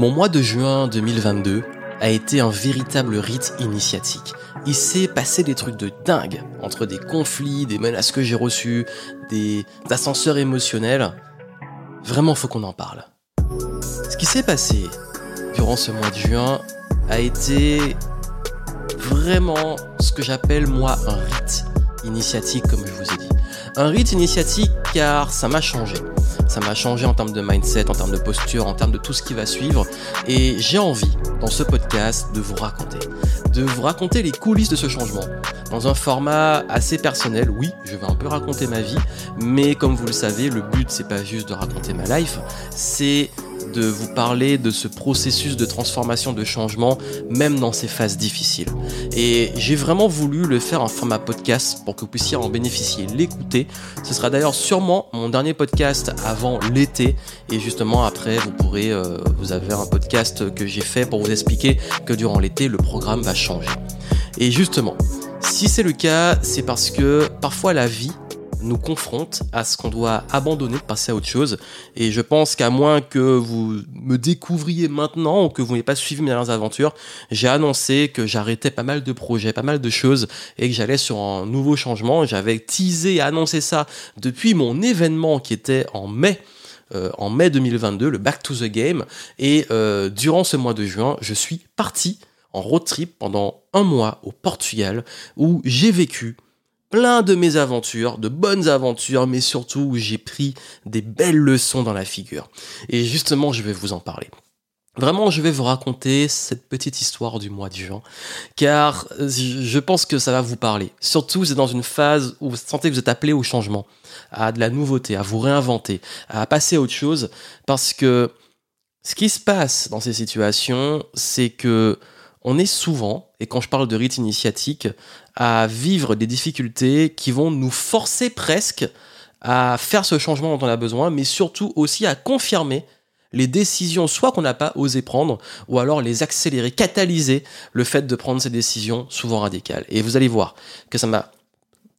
Mon mois de juin 2022 a été un véritable rite initiatique. Il s'est passé des trucs de dingue, entre des conflits, des menaces que j'ai reçues, des ascenseurs émotionnels. Vraiment, faut qu'on en parle. Ce qui s'est passé durant ce mois de juin a été vraiment ce que j'appelle, moi, un rite initiatique, comme je vous ai dit. Un rite initiatique car ça m'a changé. Ça m'a changé en termes de mindset, en termes de posture, en termes de tout ce qui va suivre. Et j'ai envie, dans ce podcast, de vous raconter les coulisses de ce changement. Dans un format assez personnel, oui, je vais un peu raconter ma vie, mais comme vous le savez, le but, c'est pas juste de raconter ma life, c'est de vous parler de ce processus de transformation, de changement, même dans ces phases difficiles. Et j'ai vraiment voulu le faire en format podcast pour que vous puissiez en bénéficier, l'écouter. Ce sera d'ailleurs sûrement mon dernier podcast avant l'été. Et justement, après, vous avez un podcast que j'ai fait pour vous expliquer que durant l'été, le programme va changer. Et justement, si c'est le cas, c'est parce que parfois la vie nous confronte à ce qu'on doit abandonner, passer à autre chose. Et je pense qu'à moins que vous me découvriez maintenant ou que vous n'ayez pas suivi mes dernières aventures, j'ai annoncé que j'arrêtais pas mal de projets, pas mal de choses et que j'allais sur un nouveau changement. J'avais teasé et annoncé ça depuis mon événement qui était en mai 2022, le Back to the Game. Et durant ce mois de juin, je suis parti en road trip pendant un mois au Portugal où j'ai vécu plein de mes aventures, de bonnes aventures, mais surtout où j'ai pris des belles leçons dans la figure. Et justement, je vais vous en parler. Vraiment, je vais vous raconter cette petite histoire du mois de juin, car je pense que ça va vous parler. Surtout, c'est dans une phase où vous sentez que vous êtes appelé au changement, à de la nouveauté, à vous réinventer, à passer à autre chose, parce que ce qui se passe dans ces situations, c'est que on est souvent, et quand je parle de rite initiatique, à vivre des difficultés qui vont nous forcer presque à faire ce changement dont on a besoin, mais surtout aussi à confirmer les décisions soit qu'on n'a pas osé prendre, ou alors les accélérer, catalyser le fait de prendre ces décisions souvent radicales. Et vous allez voir que ça m'a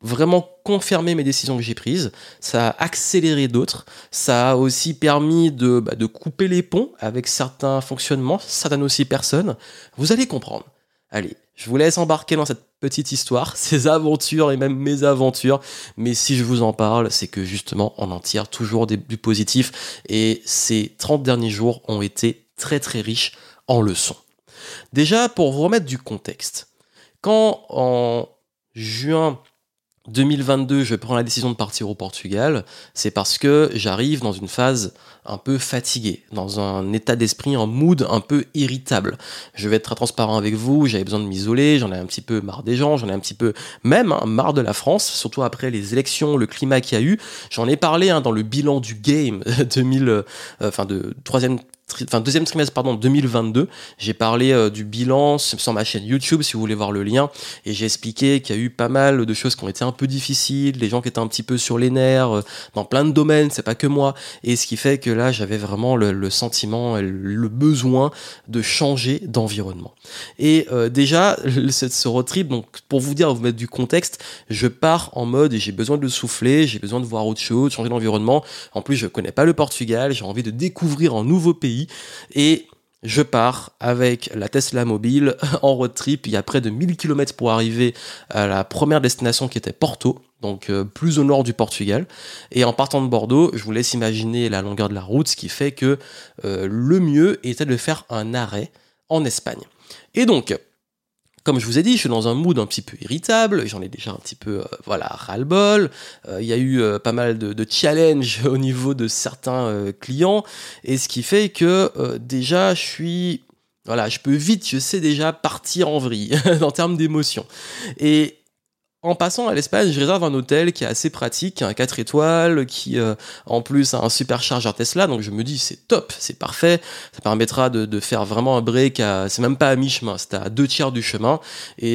vraiment confirmé mes décisions que j'ai prises, ça a accéléré d'autres, ça a aussi permis de couper les ponts avec certains fonctionnements, certaines aussi personnes. Vous allez comprendre. Allez, je vous laisse embarquer dans cette petite histoire, ces aventures et même mes aventures, mais si je vous en parle, c'est que justement on en tire toujours du positif et ces 30 derniers jours ont été très très riches en leçons. Déjà, pour vous remettre du contexte, quand en juin 2022, je prends la décision de partir au Portugal, c'est parce que j'arrive dans une phase un peu fatiguée, dans un état d'esprit, un mood un peu irritable. Je vais être très transparent avec vous, j'avais besoin de m'isoler, j'en ai un petit peu marre des gens, j'en ai un petit peu même marre de la France, surtout après les élections, le climat qu'il y a eu. J'en ai parlé dans le bilan du game 2e trimestre 2022, j'ai parlé du bilan sur ma chaîne YouTube si vous voulez voir le lien, et j'ai expliqué qu'il y a eu pas mal de choses qui ont été un peu difficiles, les gens qui étaient un petit peu sur les nerfs dans plein de domaines, c'est pas que moi, et ce qui fait que là j'avais vraiment le sentiment, le besoin de changer d'environnement. Et déjà ce road trip, donc pour vous dire, vous mettre du contexte, je pars en mode j'ai besoin de souffler, j'ai besoin de voir autre chose, changer d'environnement, en plus je connais pas le Portugal, j'ai envie de découvrir un nouveau pays. Et je pars avec la Tesla mobile en road trip. Il y a près de 1000 km pour arriver à la première destination qui était Porto, donc plus au nord du Portugal. Et en partant de Bordeaux, je vous laisse imaginer la longueur de la route, ce qui fait que le mieux était de faire un arrêt en Espagne. Et donc, comme je vous ai dit, je suis dans un mood un petit peu irritable, j'en ai déjà un petit peu ras-le-bol, il y a eu pas mal de challenges au niveau de certains clients, et ce qui fait que déjà je sais déjà partir en vrille en termes d'émotion. Et en passant à l'Espagne, je réserve un hôtel qui est assez pratique, un 4 étoiles, qui en plus a un superchargeur Tesla, donc je me dis c'est top, c'est parfait, ça permettra de faire vraiment un break, c'est même pas à mi-chemin, c'était à 2 tiers du chemin, et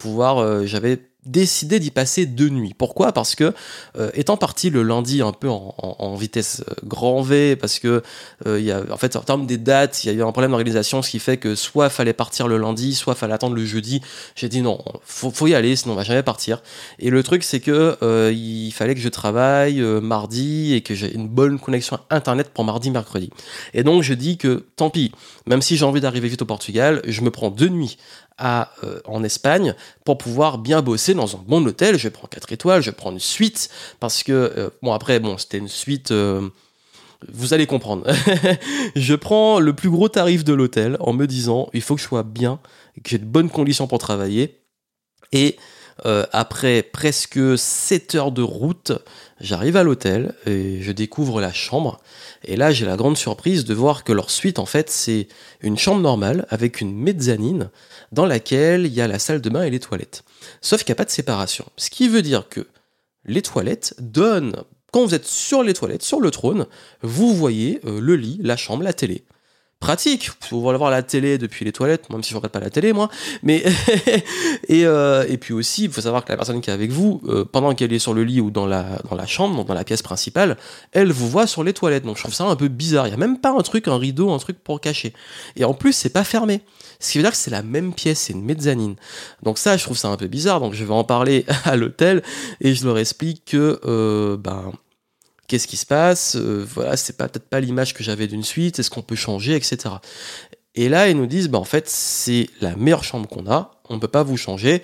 pouvoir, j'avais décidé d'y passer 2 nuits. Pourquoi ? Parce que, étant parti le lundi un peu en vitesse grand V, parce que il y a, en fait, en termes des dates, il y a eu un problème d'organisation, ce qui fait que soit fallait partir le lundi, soit fallait attendre le jeudi. J'ai dit non, faut y aller, sinon on va jamais partir. Et le truc, c'est que il fallait que je travaille mardi et que j'ai une bonne connexion à Internet pour mardi, mercredi. Et donc je dis que tant pis, même si j'ai envie d'arriver vite au Portugal, je me prends 2 nuits en Espagne pour pouvoir bien bosser dans un bon hôtel. Je prends 4 étoiles, je prends une suite parce que c'était une suite, vous allez comprendre. Je prends le plus gros tarif de l'hôtel en me disant il faut que je sois bien, que j'ai de bonnes conditions pour travailler. Et après presque 7 heures de route, j'arrive à l'hôtel et je découvre la chambre. Et là, j'ai la grande surprise de voir que leur suite, en fait, c'est une chambre normale avec une mezzanine dans laquelle il y a la salle de bain et les toilettes. Sauf qu'il n'y a pas de séparation. Ce qui veut dire que les toilettes donnent, quand vous êtes sur les toilettes, sur le trône, vous voyez le lit, la chambre, la télé. Pratique, vous pouvez voir la télé depuis les toilettes, même si je regarde pas la télé moi, mais et puis aussi il faut savoir que la personne qui est avec vous pendant qu'elle est sur le lit ou dans la chambre, donc dans la pièce principale, elle vous voit sur les toilettes, donc je trouve ça un peu bizarre. Il y a même pas un rideau pour cacher, et en plus c'est pas fermé, ce qui veut dire que c'est la même pièce, c'est une mezzanine, donc ça je trouve ça un peu bizarre. Donc je vais en parler à l'hôtel et je leur explique que qu'est-ce qui se passe, c'est peut-être pas l'image que j'avais d'une suite, est-ce qu'on peut changer, etc. Et là, ils nous disent, en fait, c'est la meilleure chambre qu'on a, on peut pas vous changer,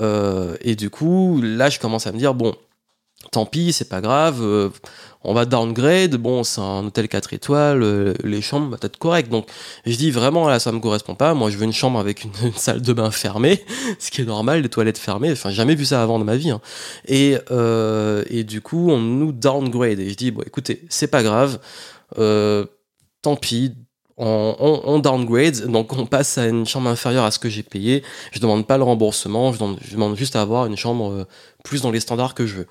et du coup, là, je commence à me dire, tant pis, c'est pas grave, on va downgrade, c'est un hôtel 4 étoiles, les chambres vont être correctes. Donc je dis vraiment, là ça me correspond pas, moi je veux une chambre avec une salle de bain fermée, ce qui est normal, des toilettes fermées, enfin j'ai jamais vu ça avant de ma vie. Hein. Et du coup on nous downgrade, et je dis écoutez, c'est pas grave, tant pis, on downgrade, donc on passe à une chambre inférieure à ce que j'ai payé, je demande pas le remboursement, je demande juste à avoir une chambre plus dans les standards que je veux.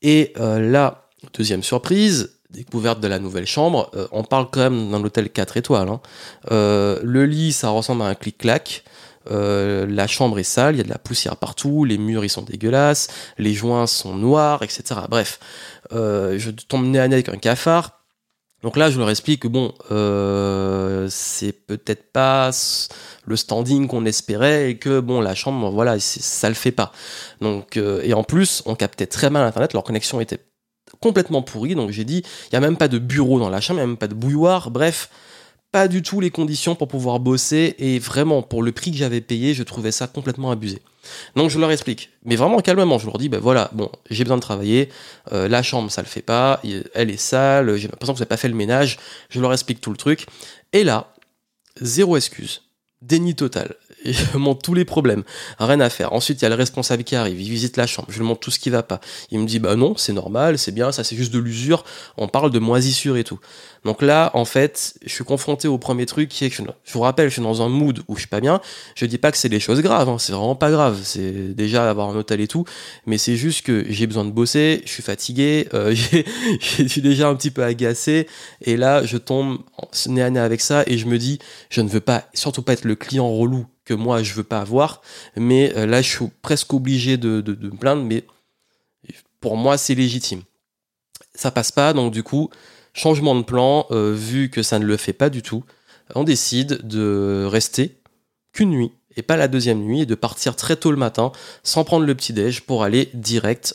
Et là, deuxième surprise, découverte de la nouvelle chambre, on parle quand même d'un hôtel 4 étoiles. Hein. Le lit, ça ressemble à un clic-clac, la chambre est sale, il y a de la poussière partout, les murs ils sont dégueulasses, les joints sont noirs, etc. Bref, je tombe nez à nez avec un cafard. Donc là, je leur explique que c'est peut-être pas le standing qu'on espérait et que la chambre, ça le fait pas. Donc, et en plus, on captait très mal Internet, leur connexion était complètement pourrie. Donc j'ai dit, il y a même pas de bureau dans la chambre, il y a même pas de bouilloire. Bref, pas du tout les conditions pour pouvoir bosser. Et vraiment, pour le prix que j'avais payé, je trouvais ça complètement abusé. Donc je leur explique, mais vraiment calmement, je leur dis j'ai besoin de travailler, la chambre ça le fait pas, elle est sale, j'ai l'impression que vous n'avez pas fait le ménage, je leur explique tout le truc, et là, zéro excuse, déni total, je montre tous les problèmes, rien à faire. Ensuite il y a le responsable qui arrive, il visite la chambre, je lui montre tout ce qui va pas, il me dit non, c'est normal, c'est bien, ça c'est juste de l'usure, on parle de moisissure et tout. Donc là, en fait, je suis confronté au premier truc qui est que je vous rappelle, je suis dans un mood où je suis pas bien. Je dis pas que c'est des choses graves, hein, c'est vraiment pas grave. C'est déjà avoir un hôtel et tout, mais c'est juste que j'ai besoin de bosser, je suis fatigué, je suis déjà un petit peu agacé. Et là, je tombe nez à nez avec ça et je me dis, je ne veux pas, surtout pas être le client relou que moi je veux pas avoir. Mais là, je suis presque obligé de me plaindre, mais pour moi, c'est légitime. Ça passe pas, donc du coup. Changement de plan, vu que ça ne le fait pas du tout, on décide de rester qu'une nuit et pas la deuxième nuit et de partir très tôt le matin sans prendre le petit-déj pour aller direct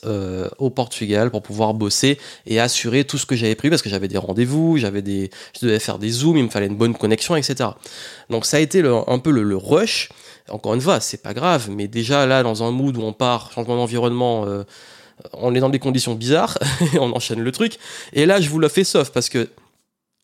au Portugal pour pouvoir bosser et assurer tout ce que j'avais pris parce que j'avais des rendez-vous, je devais faire des zooms, il me fallait une bonne connexion, etc. Donc ça a été un peu le rush. Encore une fois, c'est pas grave, mais déjà là dans un mood où on part, changement d'environnement. On est dans des conditions bizarres, et on enchaîne le truc, et là je vous le fais sauf, parce que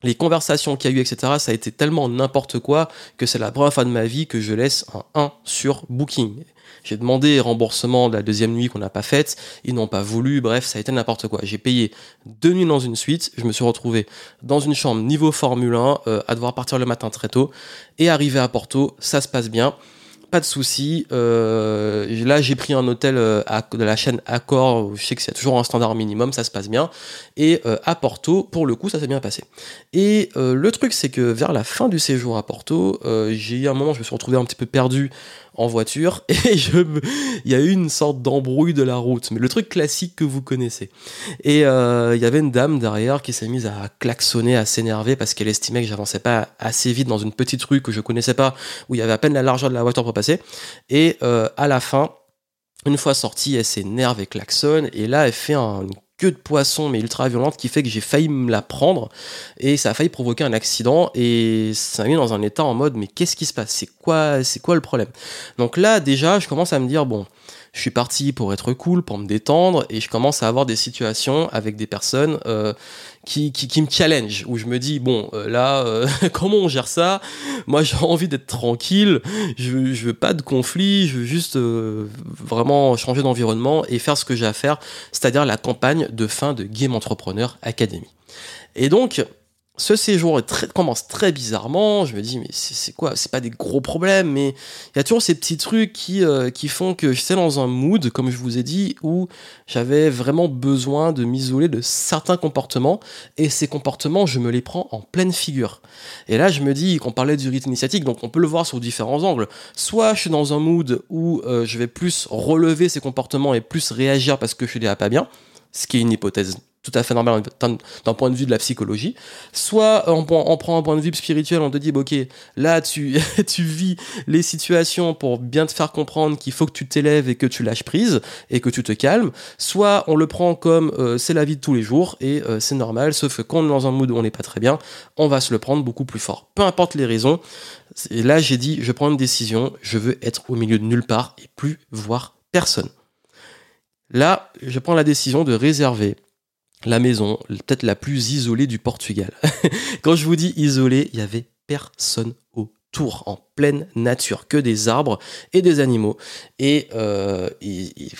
les conversations qu'il y a eu, etc., ça a été tellement n'importe quoi, que c'est la première fois de ma vie que je laisse un 1 sur Booking. J'ai demandé remboursement de la deuxième nuit qu'on n'a pas faite, ils n'ont pas voulu, bref, ça a été n'importe quoi. J'ai payé 2 nuits dans une suite, je me suis retrouvé dans une chambre niveau Formule 1, à devoir partir le matin très tôt, et arrivé à Porto, ça se passe bien. Pas de soucis, là j'ai pris un hôtel de la chaîne Accor, je sais que c'est toujours un standard minimum, ça se passe bien, et à Porto, pour le coup, ça s'est bien passé. Et le truc, c'est que vers la fin du séjour à Porto, j'ai eu un moment, je me suis retrouvé un petit peu perdu en voiture et il y a eu une sorte d'embrouille de la route, mais le truc classique que vous connaissez. Et il y avait une dame derrière qui s'est mise à klaxonner, à s'énerver parce qu'elle estimait que j'avançais pas assez vite dans une petite rue que je connaissais pas, où il y avait à peine la largeur de la voiture pour passer. Et à la fin, une fois sortie, elle s'énerve et klaxonne, et là elle fait une queue de poisson mais ultra violente qui fait que j'ai failli me la prendre et ça a failli provoquer un accident, et ça m'a mis dans un état en mode mais qu'est-ce qui se passe, c'est quoi le problème. Donc là déjà je commence à me dire bon, je suis parti pour être cool, pour me détendre, et je commence à avoir des situations avec des personnes qui me challenge, où je me dis bon là comment on gère ça, moi j'ai envie d'être tranquille, je veux pas de conflit, je veux juste vraiment changer d'environnement et faire ce que j'ai à faire, c'est-à-dire la campagne de fin de Game Entrepreneur Academy. Et donc ce séjour commence très bizarrement, je me dis mais c'est quoi, c'est pas des gros problèmes, mais il y a toujours ces petits trucs qui font que j'étais dans un mood, comme je vous ai dit, où j'avais vraiment besoin de m'isoler de certains comportements, et ces comportements je me les prends en pleine figure. Et là je me dis qu'on parlait du rythme initiatique, donc on peut le voir sous différents angles, soit je suis dans un mood où je vais plus relever ces comportements et plus réagir parce que je suis déjà pas bien, ce qui est une hypothèse tout à fait normal d'un point de vue de la psychologie. Soit on prend un point de vue spirituel, on te dit, ok, là tu vis les situations pour bien te faire comprendre qu'il faut que tu t'élèves et que tu lâches prise et que tu te calmes. Soit on le prend comme c'est la vie de tous les jours et c'est normal, sauf que quand on est dans un mood où on n'est pas très bien, on va se le prendre beaucoup plus fort. Peu importe les raisons. Et là j'ai dit, je prends une décision, je veux être au milieu de nulle part et plus voir personne. Là, je prends la décision de réserver la maison, peut-être la plus isolée du Portugal. Quand je vous dis isolée, il n'y avait personne autour, en pleine nature, que des arbres et des animaux, et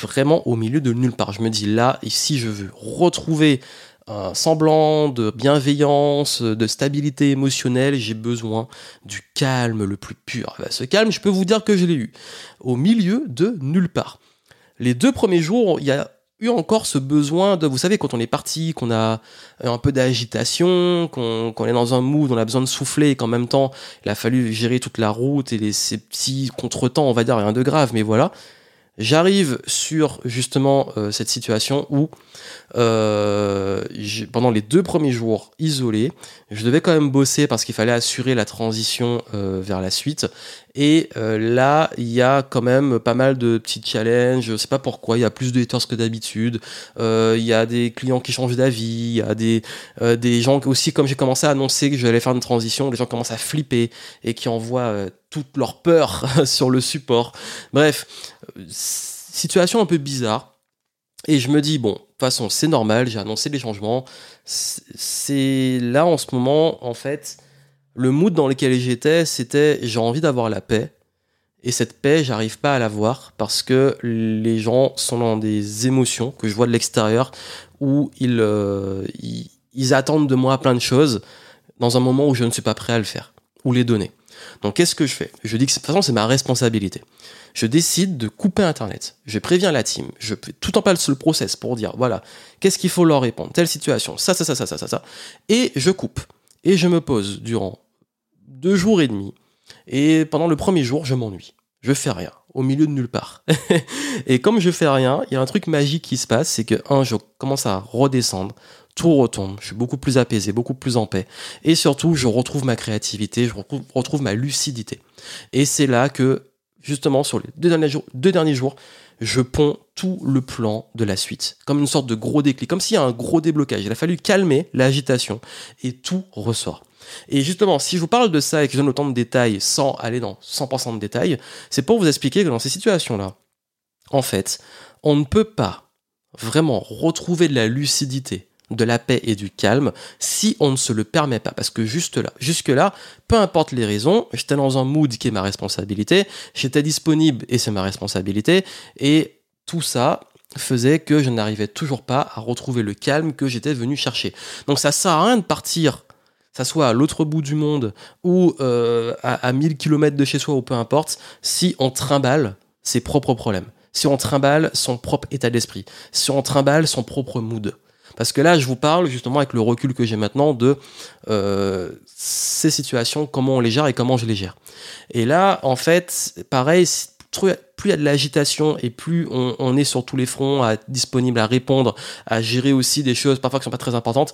vraiment au milieu de nulle part. Je me dis là, si je veux retrouver un semblant de bienveillance, de stabilité émotionnelle, j'ai besoin du calme le plus pur. Ce calme, je peux vous dire que je l'ai eu, au milieu de nulle part. Les 2 premiers jours, il y a eu encore ce besoin de, vous savez, quand on est parti, qu'on a un peu d'agitation, qu'on est dans un mood, on a besoin de souffler, et qu'en même temps, il a fallu gérer toute la route et ces petits contretemps, on va dire, rien de grave, mais voilà. J'arrive sur, justement, cette situation où, pendant les 2 premiers jours isolés, je devais quand même bosser parce qu'il fallait assurer la transition vers la suite. Et là, il y a quand même pas mal de petits challenges. Je sais pas pourquoi, il y a plus de haters que d'habitude. Il y a des clients qui changent d'avis. Il y a des gens aussi, comme j'ai commencé à annoncer que j'allais faire une transition, les gens commencent à flipper et qui envoient toute leur peur sur le support. Bref, situation un peu bizarre. Et je me dis, bon, de toute façon, c'est normal, j'ai annoncé les changements. C'est là, en ce moment, en fait, le mood dans lequel j'étais, c'était j'ai envie d'avoir la paix. Et cette paix, j'arrive pas à l'avoir parce que les gens sont dans des émotions que je vois de l'extérieur où ils attendent de moi plein de choses dans un moment où je ne suis pas prêt à le faire ou les donner. Donc, qu'est-ce que je fais ? Je dis que de toute façon, c'est ma responsabilité. Je décide de couper Internet. Je préviens la team. Je fais tout en place le process pour dire, voilà, qu'est-ce qu'il faut leur répondre ? Telle situation, ça. Et je coupe. Et je me pose durant 2 jours et demi. Et pendant le premier jour, je m'ennuie. Je fais rien. Au milieu de nulle part. Et comme je fais rien, il y a un truc magique qui se passe, c'est que, je commence à redescendre. Tout retombe, je suis beaucoup plus apaisé, beaucoup plus en paix. Et surtout, je retrouve ma créativité, je retrouve ma lucidité. Et c'est là que, justement, sur les 2 derniers jours, je ponds tout le plan de la suite. Comme une sorte de gros déclic, comme s'il y a un gros déblocage. Il a fallu calmer l'agitation et tout ressort. Et justement, si je vous parle de ça et que je donne autant de détails sans aller dans 100% de détails, c'est pour vous expliquer que dans ces situations-là, en fait, on ne peut pas vraiment retrouver de la lucidité, de la paix et du calme si on ne se le permet pas, parce que jusque là, peu importe les raisons, j'étais dans un mood qui est ma responsabilité, j'étais disponible et c'est ma responsabilité, et tout ça faisait que je n'arrivais toujours pas à retrouver le calme que j'étais venu chercher. Donc ça sert à rien de partir, ça soit à l'autre bout du monde ou à 1000 km de chez soi ou peu importe, si on trimballe ses propres problèmes, si on trimballe son propre état d'esprit, si on trimballe son propre mood. Parce que là, je vous parle justement avec le recul que j'ai maintenant de ces situations, comment on les gère et comment je les gère. Et là, en fait, pareil, plus il y a de l'agitation et plus on est sur tous les fronts, disponible à répondre, à gérer aussi des choses parfois qui sont pas très importantes,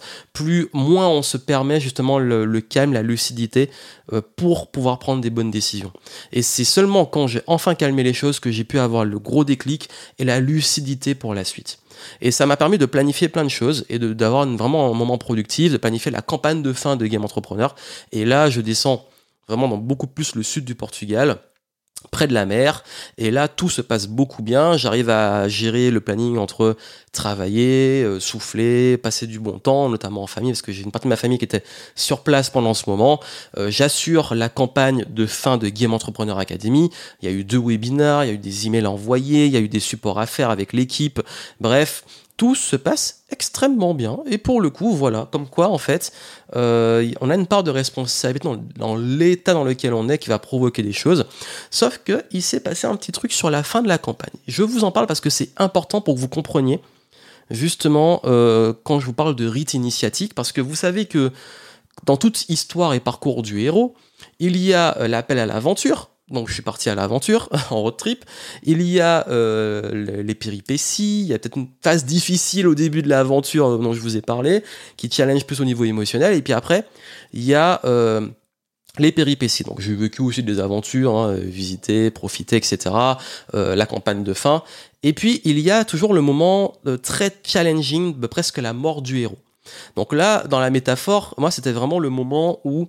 moins on se permet justement le calme, la lucidité pour pouvoir prendre des bonnes décisions. Et c'est seulement quand j'ai enfin calmé les choses que j'ai pu avoir le gros déclic et la lucidité pour la suite. Et ça m'a permis de planifier plein de choses et d'avoir vraiment un moment productif, de planifier la campagne de fin de Game Entrepreneur. Et là, je descends vraiment dans beaucoup plus le sud du Portugal, près de la mer, et là tout se passe beaucoup bien, j'arrive à gérer le planning entre travailler, souffler, passer du bon temps, notamment en famille, parce que j'ai une partie de ma famille qui était sur place pendant ce moment. J'assure la campagne de fin de Game Entrepreneur Academy, il y a eu 2 webinars, il y a eu des emails à envoyer, il y a eu des supports à faire avec l'équipe, bref, tout se passe extrêmement bien. Et pour le coup, voilà, comme quoi, en fait, on a une part de responsabilité dans l'état dans lequel on est qui va provoquer des choses. Sauf qu'il s'est passé un petit truc sur la fin de la campagne. Je vous en parle parce que c'est important pour que vous compreniez, justement, quand je vous parle de rite initiatique, parce que vous savez que dans toute histoire et parcours du héros, il y a l'appel à l'aventure. Donc je suis parti à l'aventure, en road trip. Il y a les péripéties, il y a peut-être une phase difficile au début de l'aventure dont je vous ai parlé, qui challenge plus au niveau émotionnel. Et puis après, il y a les péripéties. Donc j'ai vécu aussi des aventures, visiter, profiter, etc. La campagne de fin. Et puis il y a toujours le moment très challenging, presque la mort du héros. Donc là, dans la métaphore, moi c'était vraiment le moment où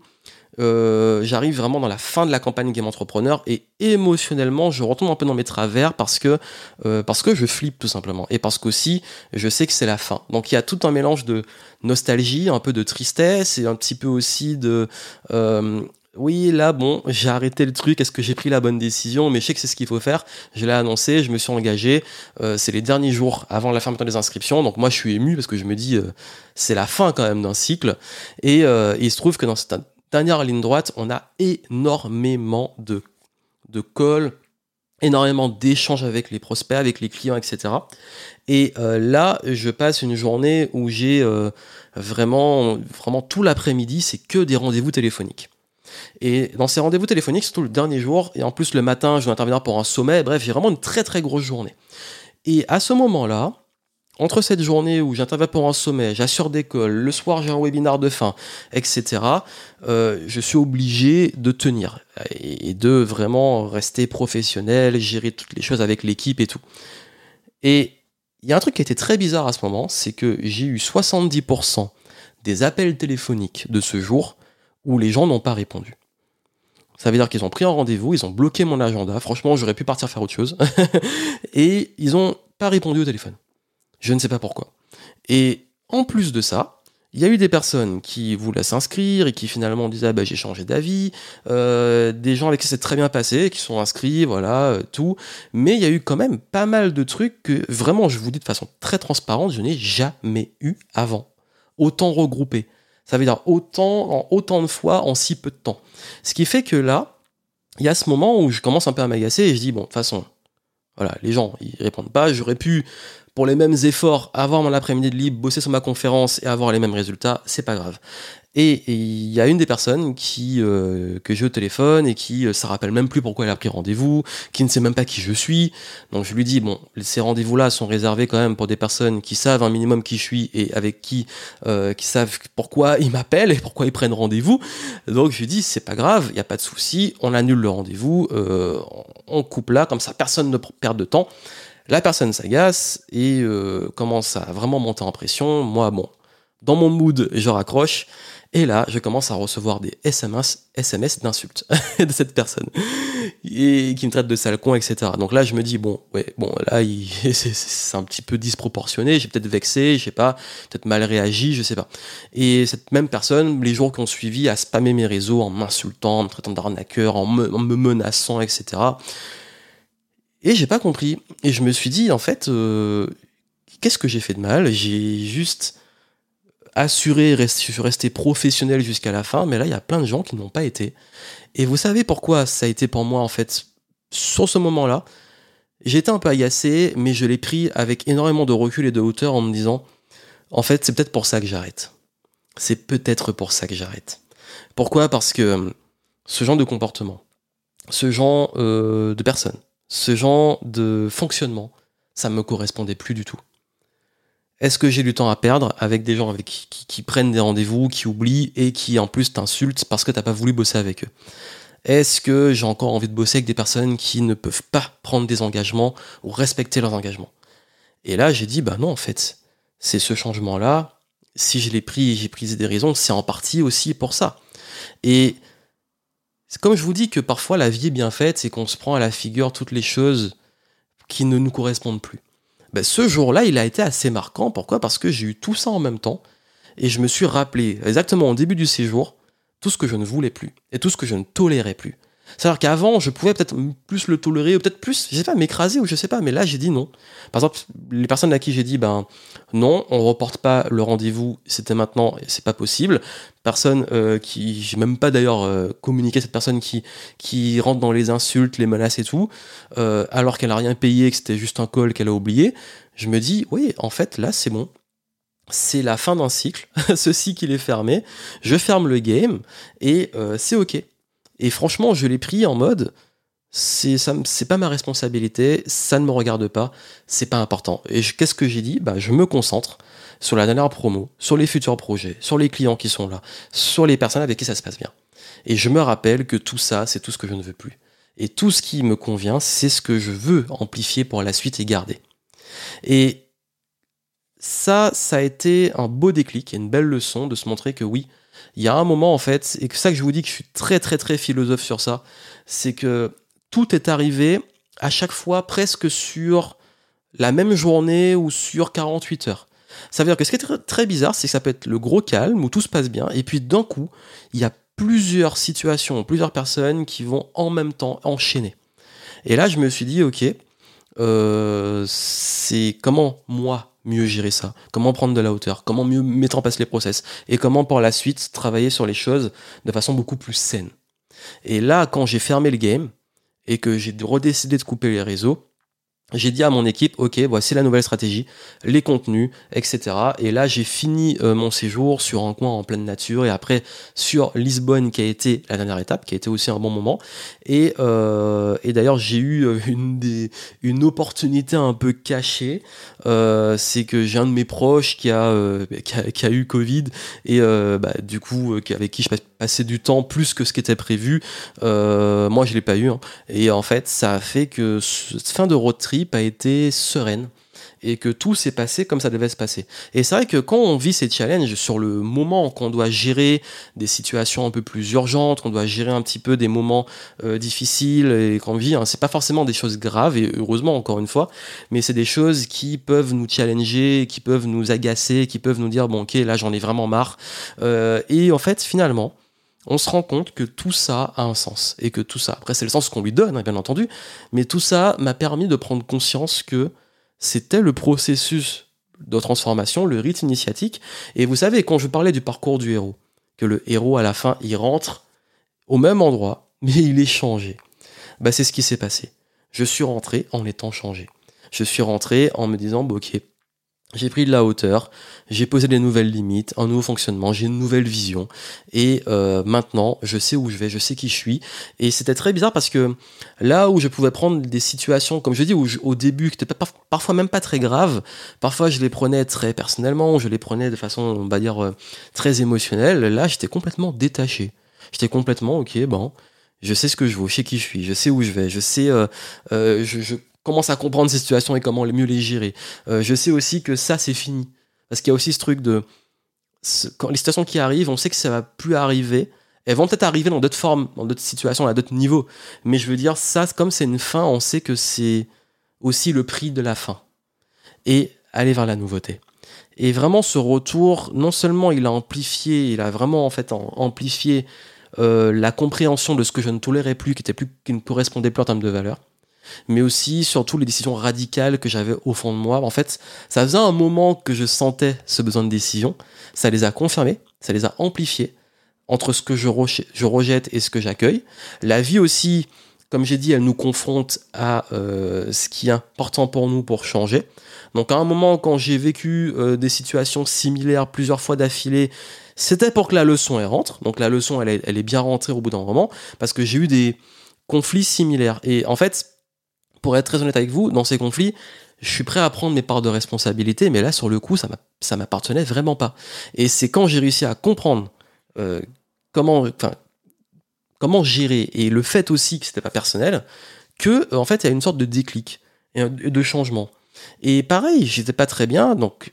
j'arrive vraiment dans la fin de la campagne Game Entrepreneur et émotionnellement je retombe un peu dans mes travers parce que je flippe tout simplement et parce qu'aussi je sais que c'est la fin. Donc il y a tout un mélange de nostalgie, un peu de tristesse et un petit peu aussi de oui, là, bon, j'ai arrêté le truc, est-ce que j'ai pris la bonne décision? Mais je sais que c'est ce qu'il faut faire, je l'ai annoncé, je me suis engagé, c'est les derniers jours avant la fin des inscriptions, donc moi je suis ému parce que je me dis, c'est la fin quand même d'un cycle, et il se trouve que dans cette dernière ligne droite, on a énormément de calls, énormément d'échanges avec les prospects, avec les clients, etc. Et là, je passe une journée où j'ai vraiment tout l'après-midi, c'est que des rendez-vous téléphoniques. Et dans ces rendez-vous téléphoniques, surtout le dernier jour, et en plus le matin, je dois intervenir pour un sommet, bref, j'ai vraiment une très très grosse journée. Et à ce moment-là, entre cette journée où j'interviens pour un sommet, j'assure des calls, le soir j'ai un webinar de fin, etc., je suis obligé de tenir et de vraiment rester professionnel, gérer toutes les choses avec l'équipe et tout. Et il y a un truc qui était très bizarre à ce moment, c'est que j'ai eu 70% des appels téléphoniques de ce jour où les gens n'ont pas répondu. Ça veut dire qu'ils ont pris un rendez-vous, ils ont bloqué mon agenda. Franchement, j'aurais pu partir faire autre chose. Et ils n'ont pas répondu au téléphone. Je ne sais pas pourquoi. Et en plus de ça, il y a eu des personnes qui voulaient s'inscrire et qui finalement disaient ah, « j'ai changé d'avis », des gens avec qui c'est très bien passé, qui sont inscrits, voilà, tout. Mais il y a eu quand même pas mal de trucs que vraiment, je vous dis de façon très transparente, je n'ai jamais eu avant. Autant regroupé. Ça veut dire autant de fois en si peu de temps. Ce qui fait que là, il y a ce moment où je commence un peu à m'agacer et je dis, bon, de toute façon, voilà, les gens, ils répondent pas. J'aurais pu, pour les mêmes efforts, avoir mon après-midi de libre, bosser sur ma conférence et avoir les mêmes résultats, c'est pas grave. Et il y a une des personnes que j'ai au téléphone et qui se rappelle même plus pourquoi elle a pris rendez-vous, qui ne sait même pas qui je suis. Donc je lui dis, bon, ces rendez-vous-là sont réservés quand même pour des personnes qui savent un minimum qui je suis et avec qui savent pourquoi ils m'appellent et pourquoi ils prennent rendez-vous. Donc je lui dis, c'est pas grave, il n'y a pas de souci, on annule le rendez-vous, on coupe là, comme ça personne ne perd de temps. La personne s'agace et commence à vraiment monter en pression. Moi, bon, dans mon mood, je raccroche. Et là, je commence à recevoir des SMS d'insultes de cette personne et qui me traite de sale con, etc. Donc là, je me dis, là, c'est un petit peu disproportionné. J'ai peut-être vexé, je sais pas, peut-être mal réagi, je sais pas. Et cette même personne, les jours qui ont suivi, a spammé mes réseaux en m'insultant, en me traitant d'arnaqueur, en me menaçant, etc. Et j'ai pas compris. Et je me suis dit, en fait, qu'est-ce que j'ai fait de mal? J'ai juste assuré, je suis resté professionnel jusqu'à la fin, mais là il y a plein de gens qui n'ont pas été. Et vous savez pourquoi ça a été pour moi en fait? Sur ce moment-là, j'étais un peu agacé, mais je l'ai pris avec énormément de recul et de hauteur en me disant, en fait c'est peut-être pour ça que j'arrête. Pourquoi? Parce que ce genre de comportement, ce genre de personnes, ce genre de fonctionnement, ça ne me correspondait plus du tout. Est-ce que j'ai du temps à perdre avec des gens avec qui prennent des rendez-vous, qui oublient et qui en plus t'insultent parce que t'as pas voulu bosser avec eux ? Est-ce que j'ai encore envie de bosser avec des personnes qui ne peuvent pas prendre des engagements ou respecter leurs engagements ? Et là, j'ai dit, bah non, en fait, c'est ce changement-là. Si je l'ai pris et j'ai pris des raisons, c'est en partie aussi pour ça. Et c'est comme je vous dis que parfois la vie est bien faite, c'est qu'on se prend à la figure toutes les choses qui ne nous correspondent plus. Ben, ce jour-là, il a été assez marquant. Pourquoi ? Parce que j'ai eu tout ça en même temps et je me suis rappelé exactement au début du séjour tout ce que je ne voulais plus et tout ce que je ne tolérais plus. C'est-à-dire qu'avant, je pouvais peut-être plus le tolérer ou peut-être plus, je sais pas, m'écraser ou je sais pas, mais là, j'ai dit non. Par exemple, les personnes à qui j'ai dit ben non, on reporte pas le rendez-vous, c'était maintenant, c'est pas possible. Personne qui, j'ai même pas d'ailleurs communiqué à cette personne qui rentre dans les insultes, les menaces et tout, alors qu'elle a rien payé, que c'était juste un call qu'elle a oublié. Je me dis, oui, en fait, là, c'est bon. C'est la fin d'un cycle. Ce cycle, il est fermé. Je ferme le game et c'est OK. Et franchement, je l'ai pris en mode, c'est pas ma responsabilité, ça ne me regarde pas, c'est pas important. Et qu'est-ce que j'ai dit ? Bah, je me concentre sur la dernière promo, sur les futurs projets, sur les clients qui sont là, sur les personnes avec qui ça se passe bien. Et je me rappelle que tout ça, c'est tout ce que je ne veux plus. Et tout ce qui me convient, c'est ce que je veux amplifier pour la suite et garder. Et ça a été un beau déclic et une belle leçon de se montrer que oui, il y a un moment en fait, et c'est ça que je vous dis que je suis très très très philosophe sur ça, c'est que tout est arrivé à chaque fois presque sur la même journée ou sur 48 heures. Ça veut dire que ce qui est très, très bizarre, c'est que ça peut être le gros calme où tout se passe bien, et puis d'un coup, il y a plusieurs situations, plusieurs personnes qui vont en même temps enchaîner. Et là, je me suis dit, ok, c'est comment moi mieux gérer ça, comment prendre de la hauteur, comment mieux mettre en place les process et comment pour la suite travailler sur les choses de façon beaucoup plus saine. Et là, quand j'ai fermé le game et que j'ai redécidé de couper les réseaux, j'ai dit à mon équipe, ok, voici la nouvelle stratégie, les contenus, etc. Et là, j'ai fini mon séjour sur un coin en pleine nature et après sur Lisbonne qui a été la dernière étape, qui a été aussi un bon moment. Et d'ailleurs, j'ai eu une opportunité un peu cachée. C'est que j'ai un de mes proches qui a eu Covid et du coup, avec qui je passais du temps plus que ce qui était prévu. Moi, je l'ai pas eu. Hein. Et en fait, ça a fait que cette fin de road trip a été sereine et que tout s'est passé comme ça devait se passer. Et c'est vrai que quand on vit ces challenges sur le moment, qu'on doit gérer des situations un peu plus urgentes, qu'on doit gérer un petit peu des moments difficiles et qu'on vit, hein, c'est pas forcément des choses graves et heureusement encore une fois, mais c'est des choses qui peuvent nous challenger, qui peuvent nous agacer, qui peuvent nous dire bon ok là j'en ai vraiment marre. Et en fait finalement on se rend compte que tout ça a un sens et que tout ça, après c'est le sens qu'on lui donne bien entendu, mais tout ça m'a permis de prendre conscience que c'était le processus de transformation, le rite initiatique. Et vous savez, quand je parlais du parcours du héros, que le héros à la fin il rentre au même endroit mais il est changé, bah c'est ce qui s'est passé. Je suis rentré en étant changé, je suis rentré en me disant bah, ok, j'ai pris de la hauteur, j'ai posé des nouvelles limites, un nouveau fonctionnement, j'ai une nouvelle vision et maintenant je sais où je vais, je sais qui je suis. Et c'était très bizarre parce que là où je pouvais prendre des situations, comme je dis, au début, qui étaient parfois même pas très graves, parfois je les prenais très personnellement, je les prenais de façon, on va dire, très émotionnelle, là j'étais complètement détaché. J'étais complètement, ok, bon, je sais ce que je veux, je sais qui je suis, je sais où je vais, je sais... je commence à comprendre ces situations et comment mieux les gérer. Je sais aussi que ça, c'est fini. Parce qu'il y a aussi ce truc de... Quand les situations qui arrivent, on sait que ça va plus arriver. Elles vont peut-être arriver dans d'autres formes, dans d'autres situations, à d'autres niveaux. Mais je veux dire, ça, comme c'est une fin, on sait que c'est aussi le prix de la fin. Et aller vers la nouveauté. Et vraiment, ce retour, non seulement il a amplifié, il a vraiment en fait amplifié la compréhension de ce que je ne tolérais plus, qui ne correspondait plus en termes de valeur, mais aussi surtout les décisions radicales que j'avais au fond de moi. En fait, ça faisait un moment que je sentais ce besoin de décision, ça les a confirmés, ça les a amplifiés entre ce que je rejette et ce que j'accueille. La vie aussi, comme j'ai dit, elle nous confronte à ce qui est important pour nous pour changer. Donc à un moment, quand j'ai vécu des situations similaires plusieurs fois d'affilée, c'était pour que la leçon elle rentre. Donc la leçon elle est bien rentrée au bout d'un moment parce que j'ai eu des conflits similaires. Et en fait, pour être très honnête avec vous, dans ces conflits, je suis prêt à prendre mes parts de responsabilité, mais là, sur le coup, ça m'appartenait vraiment pas. Et c'est quand j'ai réussi à comprendre comment gérer, et le fait aussi que c'était pas personnel, que en fait, il y a une sorte de déclic, de changement. Et pareil, j'étais pas très bien, donc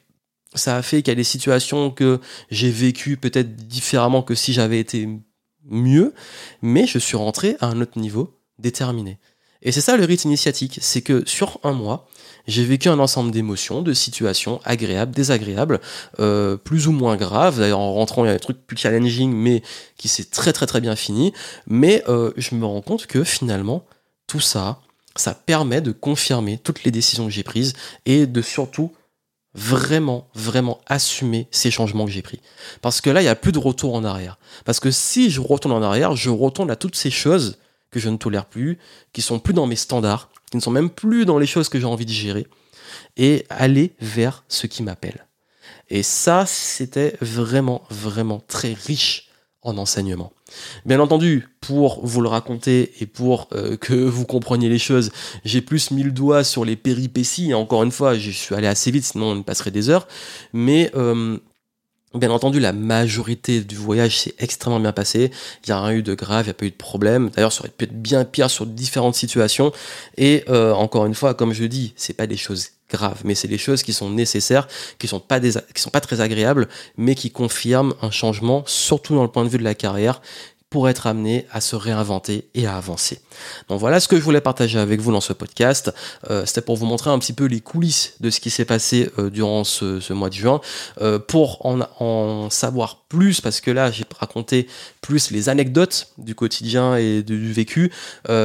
ça a fait qu'il y a des situations que j'ai vécues peut-être différemment que si j'avais été mieux, mais je suis rentré à un autre niveau déterminé. Et c'est ça le rite initiatique, c'est que sur un mois, j'ai vécu un ensemble d'émotions, de situations agréables, désagréables, plus ou moins graves. D'ailleurs, en rentrant, il y a des trucs plus challenging, mais qui s'est très très très bien fini. Mais je me rends compte que finalement, tout ça, ça permet de confirmer toutes les décisions que j'ai prises et de surtout vraiment, vraiment assumer ces changements que j'ai pris. Parce que là, il n'y a plus de retour en arrière. Parce que si je retourne en arrière, je retourne à toutes ces choses que je ne tolère plus, qui sont plus dans mes standards, qui ne sont même plus dans les choses que j'ai envie de gérer, et aller vers ce qui m'appelle. Et ça, c'était vraiment, vraiment très riche en enseignement. Bien entendu, pour vous le raconter et pour que vous compreniez les choses, j'ai plus mis le doigt sur les péripéties, et encore une fois, je suis allé assez vite, sinon on passerait des heures, mais... bien entendu, la majorité du voyage s'est extrêmement bien passée. Il n'y a rien eu de grave, il n'y a pas eu de problème. D'ailleurs, ça aurait pu être bien pire sur différentes situations. Et encore une fois, comme je dis, c'est pas des choses graves, mais c'est des choses qui sont nécessaires, qui sont pas très agréables, mais qui confirment un changement, surtout dans le point de vue de la carrière, pour être amené à se réinventer et à avancer. Donc voilà ce que je voulais partager avec vous dans ce podcast. C'était pour vous montrer un petit peu les coulisses de ce qui s'est passé durant ce mois de juin. Pour en savoir plus, parce que là j'ai raconté plus les anecdotes du quotidien et du vécu.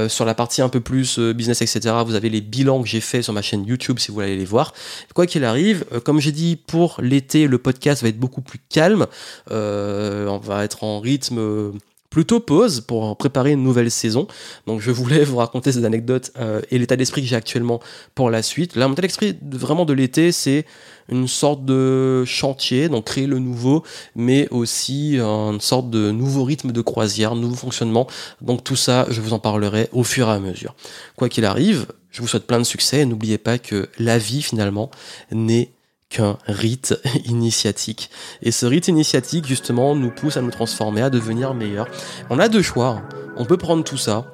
Sur la partie un peu plus business, etc., vous avez les bilans que j'ai faits sur ma chaîne YouTube si vous voulez aller les voir. Quoi qu'il arrive, comme j'ai dit, pour l'été, le podcast va être beaucoup plus calme. On va être en rythme... plutôt pause pour préparer une nouvelle saison. Donc je voulais vous raconter ces anecdotes et l'état d'esprit que j'ai actuellement pour la suite. Là, mon état d'esprit vraiment de l'été, c'est une sorte de chantier, donc créer le nouveau, mais aussi une sorte de nouveau rythme de croisière, nouveau fonctionnement. Donc tout ça, je vous en parlerai au fur et à mesure. Quoi qu'il arrive, je vous souhaite plein de succès et n'oubliez pas que la vie, finalement, n'est qu'un rite initiatique. Et ce rite initiatique, justement, nous pousse à nous transformer, à devenir meilleurs. On a deux choix. On peut prendre tout ça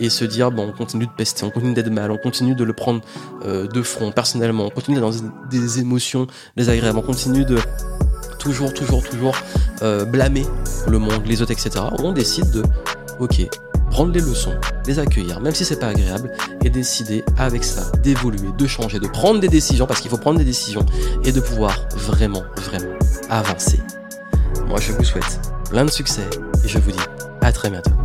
et se dire, bon, on continue de pester, on continue d'être mal, on continue de le prendre de front, personnellement, on continue d'être dans des émotions désagréables, on continue de toujours blâmer le monde, les autres, etc. On décide de, ok, prendre les leçons, les accueillir, même si c'est pas agréable, et décider avec ça d'évoluer, de changer, de prendre des décisions, parce qu'il faut prendre des décisions, et de pouvoir vraiment, vraiment avancer. Moi, je vous souhaite plein de succès, et je vous dis à très bientôt.